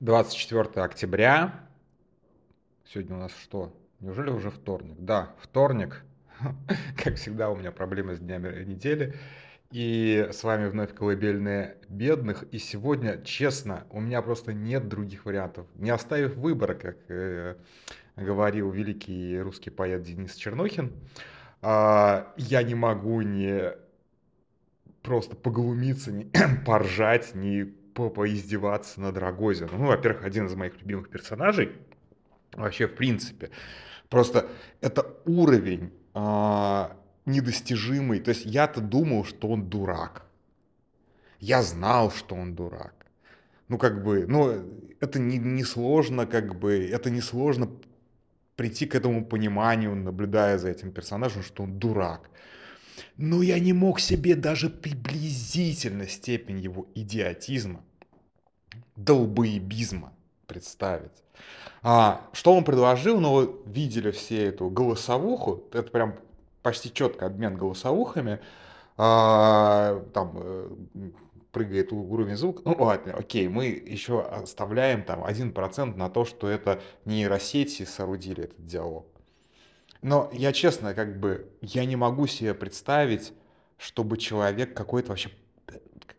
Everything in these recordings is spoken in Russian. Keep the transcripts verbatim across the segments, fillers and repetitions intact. двадцать четвёртое октября. Сегодня у нас что? Неужели уже вторник? Да, вторник. Как всегда, у меня проблемы с днями недели. И с вами вновь колыбельная бедных. И сегодня, честно, у меня просто нет других вариантов. Не оставив выбора, как э, говорил великий русский поэт Денис Чернухин, э, я не могу не просто поглумиться, не поржать, не по- поиздеваться над Рогозином. Ну, во-первых, один из моих любимых персонажей. Вообще, в принципе. Просто это уровень... Э, недостижимый. То есть я-то думал, что он дурак. Я знал, что он дурак. Ну, как бы, ну, это не, не сложно, как бы, это не сложно прийти к этому пониманию, наблюдая за этим персонажем, что он дурак. Но я не мог себе даже приблизительно степень его идиотизма, долбоебизма представить. А, что он предложил, но ну, видели все эту голосовуху, это прям почти четко обмен голосовухами, а, там прыгает уровень звука. Ну ладно, окей, мы еще оставляем там один процент на то, что это нейросети соорудили этот диалог. Но я честно, как бы, я не могу себе представить, чтобы человек какой-то вообще,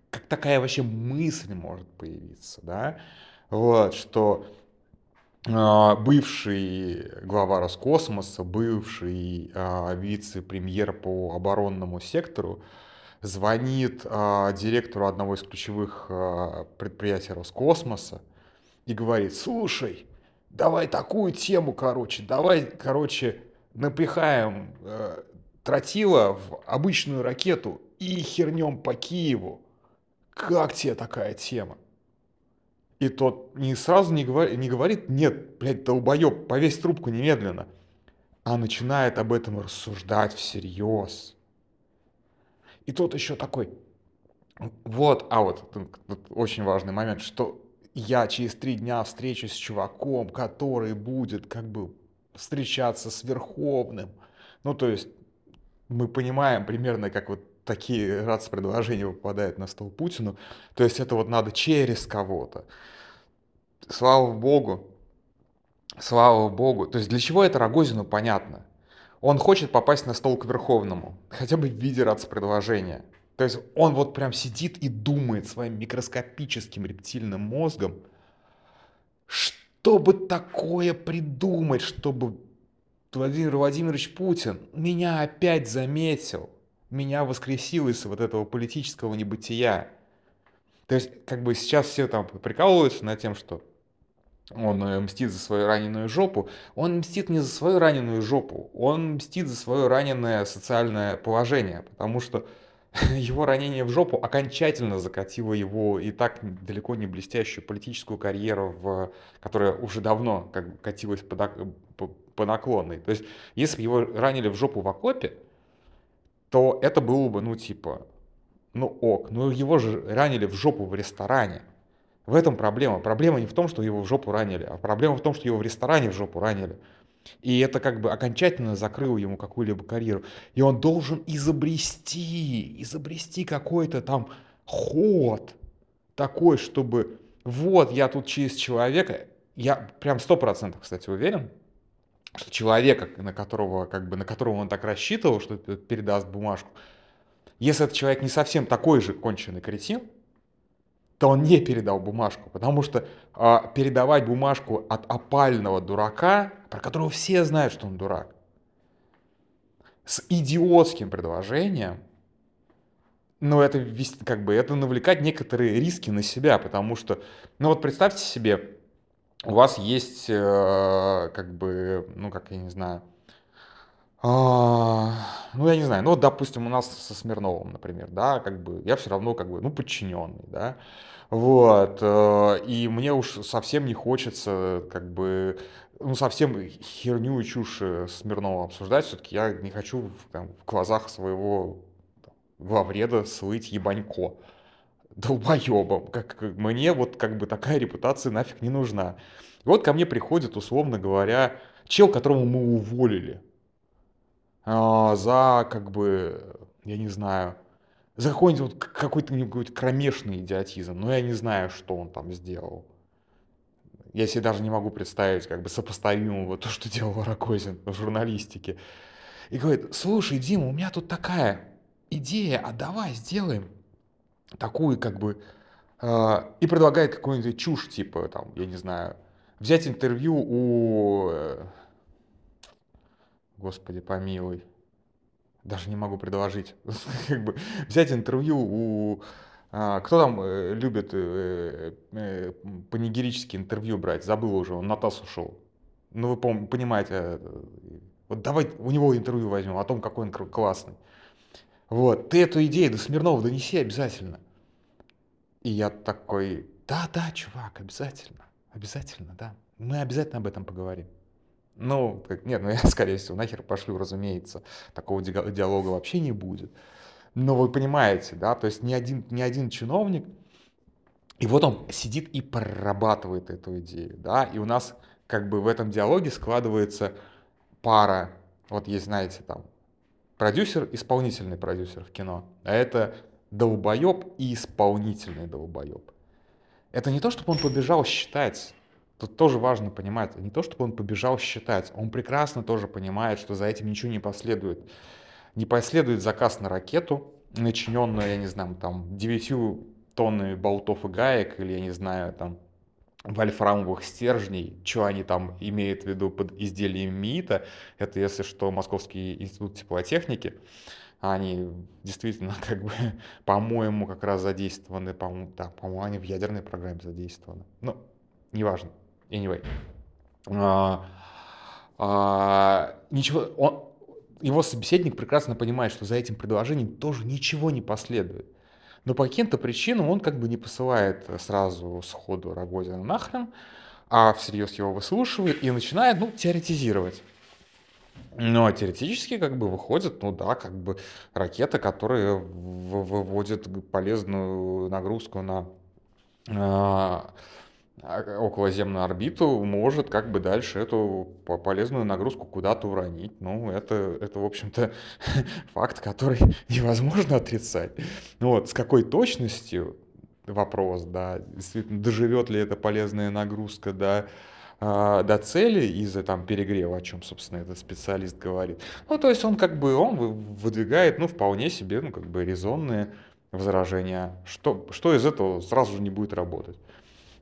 как такая вообще мысль может появиться, да, вот, что... бывший глава Роскосмоса, бывший а, вице-премьер по оборонному сектору звонит а, директору одного из ключевых а, предприятий Роскосмоса и говорит: слушай, давай такую тему, короче, давай, короче, напихаем а, тротила в обычную ракету и хернем по Киеву. Как тебе такая тема? И тот не сразу не говорит, не говорит, нет, блядь, долбоеб, повесь трубку немедленно. А начинает об этом рассуждать всерьез. И тот еще такой, вот, а вот, вот очень важный момент, что я через три дня встречусь с чуваком, который будет как бы встречаться с Верховным. Ну, то есть мы понимаем примерно, как вот такие рацпредложения попадают на стол Путину. То есть это вот надо через кого-то. Слава богу. Слава богу. То есть для чего это Рогозину понятно? Он хочет попасть на стол к Верховному. Хотя бы в виде рацпредложения. То есть он вот прям сидит и думает своим микроскопическим рептильным мозгом, что бы такое придумать, чтобы Владимир Владимирович Путин меня опять заметил. Меня воскресил из вот этого политического небытия. То есть, как бы сейчас все там прикалываются над тем, что он мстит за свою раненую жопу. Он мстит не за свою раненую жопу, он мстит за свое раненое социальное положение, потому что его ранение в жопу окончательно закатило его и так далеко не блестящую политическую карьеру, в, которая уже давно как бы катилась по наклонной. То есть, если бы его ранили в жопу в окопе, то это было бы, ну, типа, ну, ок. Но его же ранили в жопу в ресторане. В этом проблема. Проблема не в том, что его в жопу ранили, а проблема в том, что его в ресторане в жопу ранили. И это как бы окончательно закрыло ему какую-либо карьеру. И он должен изобрести, изобрести какой-то там ход такой, чтобы вот я тут через человека, я прям сто процентов, кстати, уверен, что человека, на которого, как бы, на которого он так рассчитывал, что передаст бумажку, если этот человек не совсем такой же конченый кретин, то он не передал бумажку, потому что э, передавать бумажку от опального дурака, про которого все знают, что он дурак, с идиотским предложением, ну это, как бы, это навлекать некоторые риски на себя, потому что, ну вот представьте себе, у вас есть, э, как бы, ну, как я не знаю, э, ну, я не знаю, ну, вот, допустим, у нас со Смирновым, например, да, как бы, я все равно, как бы, ну, подчиненный, да, вот, э, и мне уж совсем не хочется, как бы, ну, совсем херню и чушь Смирнова обсуждать, все-таки я не хочу там, в глазах своего там, главреда слыть ебанько. Долбоебом, как мне вот как бы такая репутация нафиг не нужна. И вот ко мне приходит, условно говоря, чел, которого мы уволили э, за, как бы, я не знаю, за какой-нибудь, какой-то, какой-то кромешный идиотизм, но я не знаю, что он там сделал. я себе даже не могу представить как бы сопоставимого то, что делал Рогозин в журналистике. И говорит: слушай, Дима, у меня тут такая идея, а давай сделаем такую как бы... Э, и предлагает какую-нибудь чушь, типа, там, я не знаю, взять интервью у... Э, Господи, помилуй. Даже не могу предложить. Как бы взять интервью у... Кто там любит панигерические интервью брать? Забыл уже, он на ТАСС ушел. Ну, вы понимаете, вот давай у него интервью возьмем о том, какой он классный. Вот, ты эту идею до Смирнова донеси обязательно. И я такой: да-да, чувак, обязательно, обязательно, да. Мы обязательно об этом поговорим. Ну, нет, ну я, скорее всего, нахер пошлю, разумеется. Такого диалога вообще не будет. Но вы понимаете, да, то есть ни один, ни один чиновник, и вот он сидит и прорабатывает эту идею, да, и у нас как бы в этом диалоге складывается пара, вот есть, знаете, там, продюсер, исполнительный продюсер в кино, а это долбоеб и исполнительный долбоеб. Это не то, чтобы он побежал считать, тут тоже важно понимать, не то, чтобы он побежал считать, он прекрасно тоже понимает, что за этим ничего не последует. Не последует заказ на ракету, начиненную, я не знаю, там, девятью тоннами болтов и гаек, или, я не знаю, там, вольфрамовых стержней, что они там имеют в виду под изделием МИИТа. Это, если что, Московский институт теплотехники. Они действительно, как бы, по-моему, как раз задействованы, по-моему, да, по-моему, они в ядерной программе задействованы. Ну, неважно. Anyway. А, а, ничего... Он, его собеседник прекрасно понимает, что за этим предложением тоже ничего не последует. Но по каким-то причинам он как бы не посылает сразу сходу Рогозина нахрен, а всерьез его выслушивает и начинает, ну, теоретизировать. Но теоретически как бы выходит, ну да, как бы ракета, которая выводит полезную нагрузку на околоземную орбиту, может как бы дальше эту полезную нагрузку куда-то уронить. Ну, это, это в общем-то, факт, который невозможно отрицать. Ну, вот, с какой точностью вопрос, да, действительно, доживет ли эта полезная нагрузка до, до цели из-за там перегрева, о чем, собственно, этот специалист говорит. Ну, то есть он как бы, он выдвигает, ну, вполне себе, ну, как бы резонные возражения. Что, что из этого сразу же не будет работать.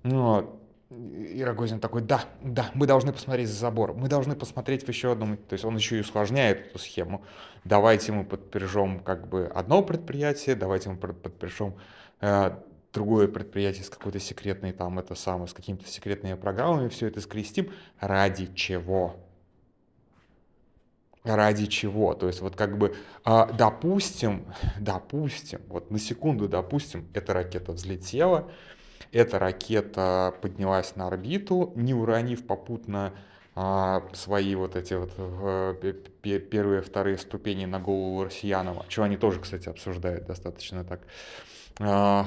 Но и Рогозин такой: да, да, мы должны посмотреть за забор, мы должны посмотреть в еще одном... То есть он еще и усложняет эту схему. Давайте мы подпишем как бы одно предприятие, давайте мы подпишем э, другое предприятие с какой-то секретной там, это самое, с какими-то секретными программами, все это скрестим. Ради чего? Ради чего? То есть вот как бы, э, допустим, допустим, вот на секунду допустим, эта ракета взлетела, эта ракета поднялась на орбиту, не уронив попутно а, свои вот эти вот а, п- первые, вторые ступени на голову россиянам, чего они тоже, кстати, обсуждают достаточно так, а,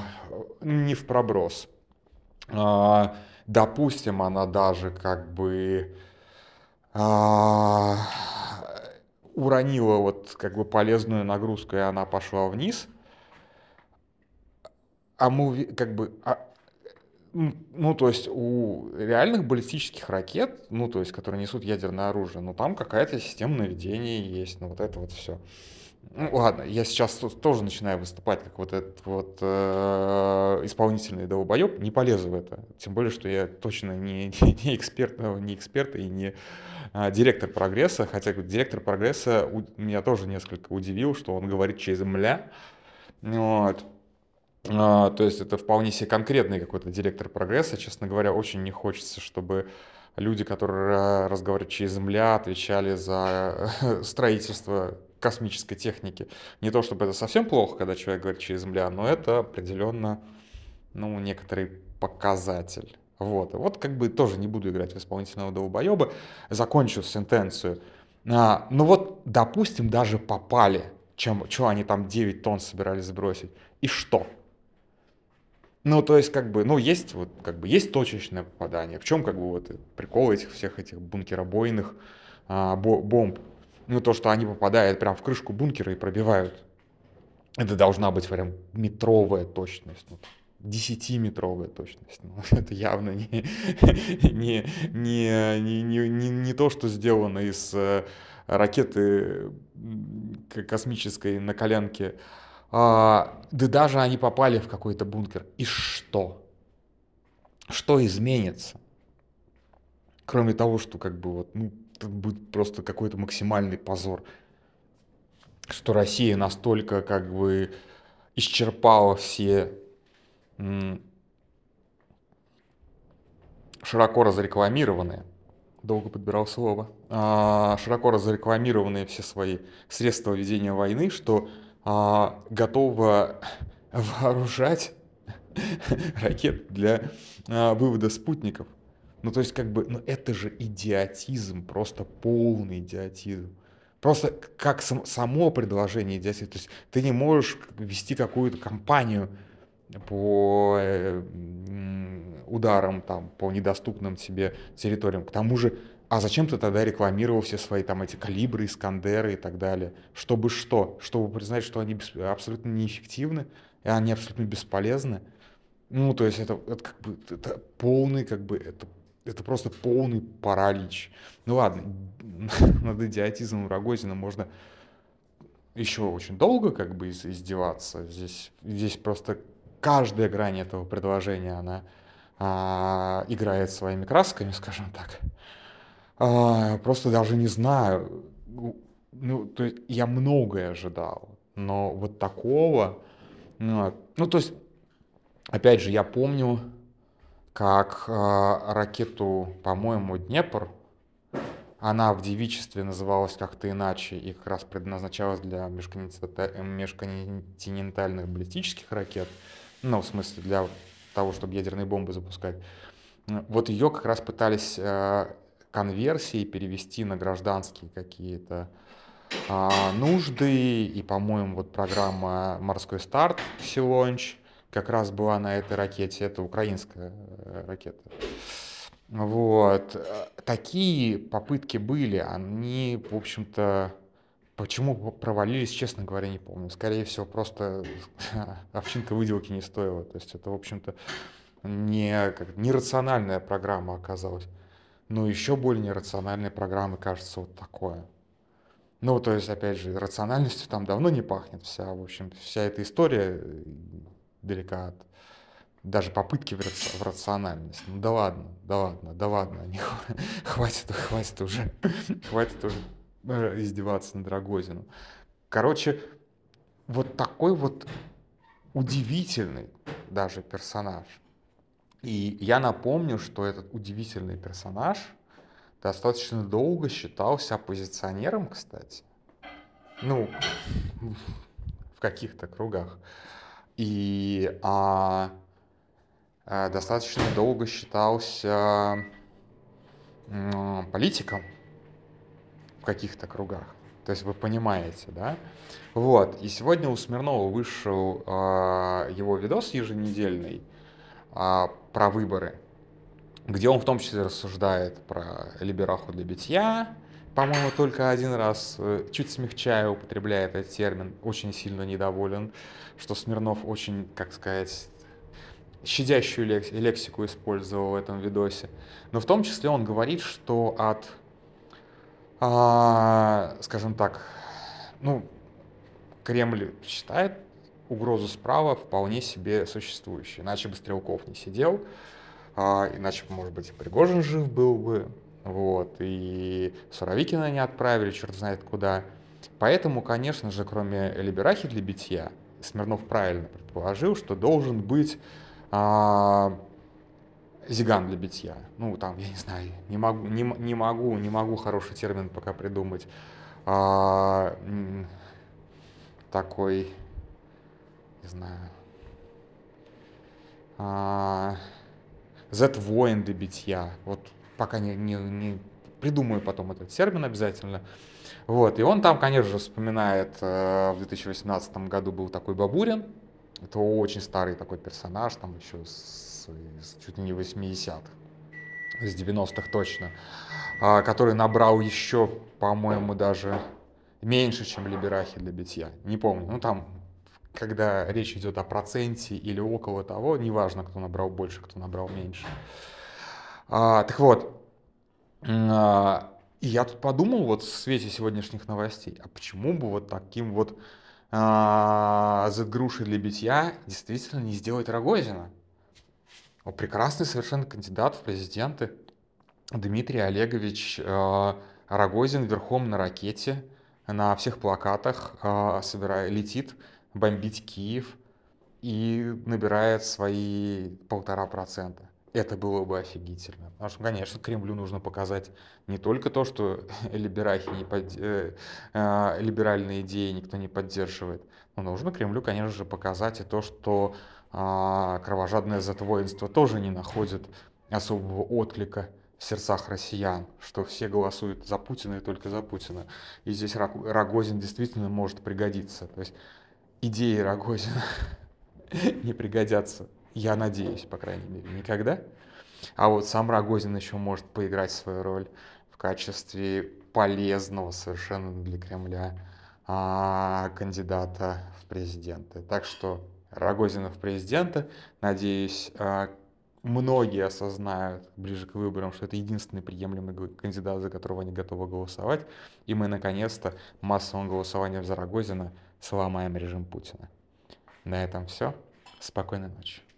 не в проброс. А, допустим, она даже как бы а, уронила вот как бы полезную нагрузку, и она пошла вниз. А мы как бы... А, ну, то есть у реальных баллистических ракет, ну, то есть, которые несут ядерное оружие, ну, там какая-то система наведения есть, ну, вот это вот все. Ну, ладно, я сейчас тоже начинаю выступать как вот этот вот э, исполнительный долбоеб, не полезу в это, тем более, что я точно не, не, не, эксперт, не эксперт и не а, директор прогресса, хотя директор прогресса у, меня тоже несколько удивил, что он говорит через мля, вот. То есть это вполне себе конкретный какой-то директор прогресса. Честно говоря, очень не хочется, чтобы люди, которые разговаривают через земля, отвечали за строительство космической техники. Не то чтобы это совсем плохо, когда человек говорит через земля, но это определенно, ну, некоторый показатель. Вот. Вот как бы тоже не буду играть в исполнительного долбоеба. Закончу сентенцию. А, ну вот, допустим, даже попали. Чем, чего они там девять тонн собирались сбросить? И что? Ну, то есть, как бы, ну, есть, вот, как бы, есть точечное попадание. В чем, как бы, вот, прикол этих всех этих бункеробойных а, бо- бомб? Ну, то, что они попадают прям в крышку бункера и пробивают. Это должна быть прям метровая точность. Ну, десятиметровая точность. Ну, это явно не, не, не, не, не, не то, что сделано из ракеты космической на коленке. А, да даже они попали в какой-то бункер. И что? Что изменится? Кроме того, что как бы вот, ну, будет просто какой-то максимальный позор, что Россия настолько как бы исчерпала все м- широко разрекламированные, долго подбирал слово, а, широко разрекламированные все свои средства ведения войны, что а, готова вооружать ракет для а, вывода спутников. Ну, то есть, как бы, ну, это же идиотизм, просто полный идиотизм. Просто как сам, само предложение идиотизм. То есть, ты не можешь вести какую-то кампанию по э, ударам, там, по недоступным тебе территориям. К тому же, а зачем ты тогда рекламировал все свои, там, эти калибры, искандеры и так далее? Чтобы что? Чтобы признать, что они бесп... абсолютно неэффективны, и они абсолютно бесполезны. Ну, то есть, это, это как бы, это полный, как бы, это... Это просто полный паралич. Ну ладно, над идиотизмом Рогозина можно еще очень долго как бы издеваться. Здесь, здесь просто каждая грань этого предложения, она а, играет своими красками, скажем так. А, просто даже не знаю. Ну, то есть я многое ожидал, но вот такого... Ну, ну то есть, опять же, я помню... как э, ракету, по-моему, Днепр, она в девичестве называлась как-то иначе и как раз предназначалась для межконтинентальных баллистических ракет, ну, в смысле, для того, чтобы ядерные бомбы запускать. Вот ее как раз пытались э, конверсии перевести на гражданские какие-то э, нужды, и, по-моему, вот программа «Морской старт» в Силонч как раз была на этой ракете, это украинская ракета. Вот. Такие попытки были, они, в общем-то, почему провалились, честно говоря, не помню. Скорее всего, просто овчинка выделки не стоила. То есть это, в общем-то, не, как, нерациональная программа оказалась. Но еще более нерациональные программы, кажется, вот такое. Ну, то есть, опять же, рациональностью там давно не пахнет вся, в общем, вся эта история... далека от даже попытки в, раци... в рациональность. Ну да ладно, да ладно, да ладно. Не... Хватит, хватит уже. Хватит уже издеваться над Рогозином. Короче, вот такой вот удивительный даже персонаж. И я напомню, что этот удивительный персонаж достаточно долго считался оппозиционером, кстати. Ну, в каких-то кругах. И а, а, достаточно долго считался а, политиком в каких-то кругах. То есть вы понимаете, да? Вот. И сегодня у Смирнова вышел а, его видос еженедельный а, про выборы, где он в том числе рассуждает про либераху для битья. По-моему, только один раз, чуть смягчая, употребляет этот термин, очень сильно недоволен, что Смирнов очень, как сказать, щадящую лексику использовал в этом видосе. Но в том числе он говорит, что от, а, скажем так, ну, Кремль считает угрозу справа вполне себе существующей. Иначе бы Стрелков не сидел, а, иначе, может быть, и Пригожин жив был бы. Вот, и Суровикина не отправили, черт знает куда. Поэтому, конечно же, кроме либерахи для битья, Смирнов правильно предположил, что должен быть а, зиган для битья. Ну, там, я не знаю, не могу, не, не могу, не могу хороший термин пока придумать. А, такой, не знаю, а, зет-воин для битья, вот. Пока не, не, не придумаю потом этот термин обязательно. Вот. И он там, конечно же, вспоминает, э, в две тысячи восемнадцатом году был такой Бабурин. Это очень старый такой персонаж, там еще с, с чуть ли не восьмидесятых, с девяностых точно, э, который набрал еще, по-моему, даже меньше, чем либерахи для битья. Не помню, ну там когда речь идет о проценте или около того, неважно, кто набрал больше, кто набрал меньше. А, так вот, а, и я тут подумал вот в свете сегодняшних новостей, а почему бы вот таким вот а, за грушей для битья действительно не сделать Рогозина? О, прекрасный совершенно кандидат в президенты Дмитрий Олегович а, Рогозин верхом на ракете, на всех плакатах а, собирая, летит бомбить Киев и набирает свои полтора процента. Это было бы офигительно. Потому что, конечно, Кремлю нужно показать не только то, что либерахи не под... э, э, либеральные идеи никто не поддерживает, но нужно Кремлю, конечно же, показать и то, что э, кровожадное затворенство тоже не находит особого отклика в сердцах россиян, что все голосуют за Путина и только за Путина. И здесь Рогозин действительно может пригодиться. То есть идеи Рогозина не пригодятся. Я надеюсь, по крайней мере, никогда. А вот сам Рогозин еще может поиграть свою роль в качестве полезного совершенно для Кремля а, кандидата в президенты. Так что Рогозина в президенты, надеюсь, а, многие осознают ближе к выборам, что это единственный приемлемый кандидат, за которого они готовы голосовать. И мы, наконец-то, массовым голосованием за Рогозина сломаем режим Путина. На этом все. Спокойной ночи.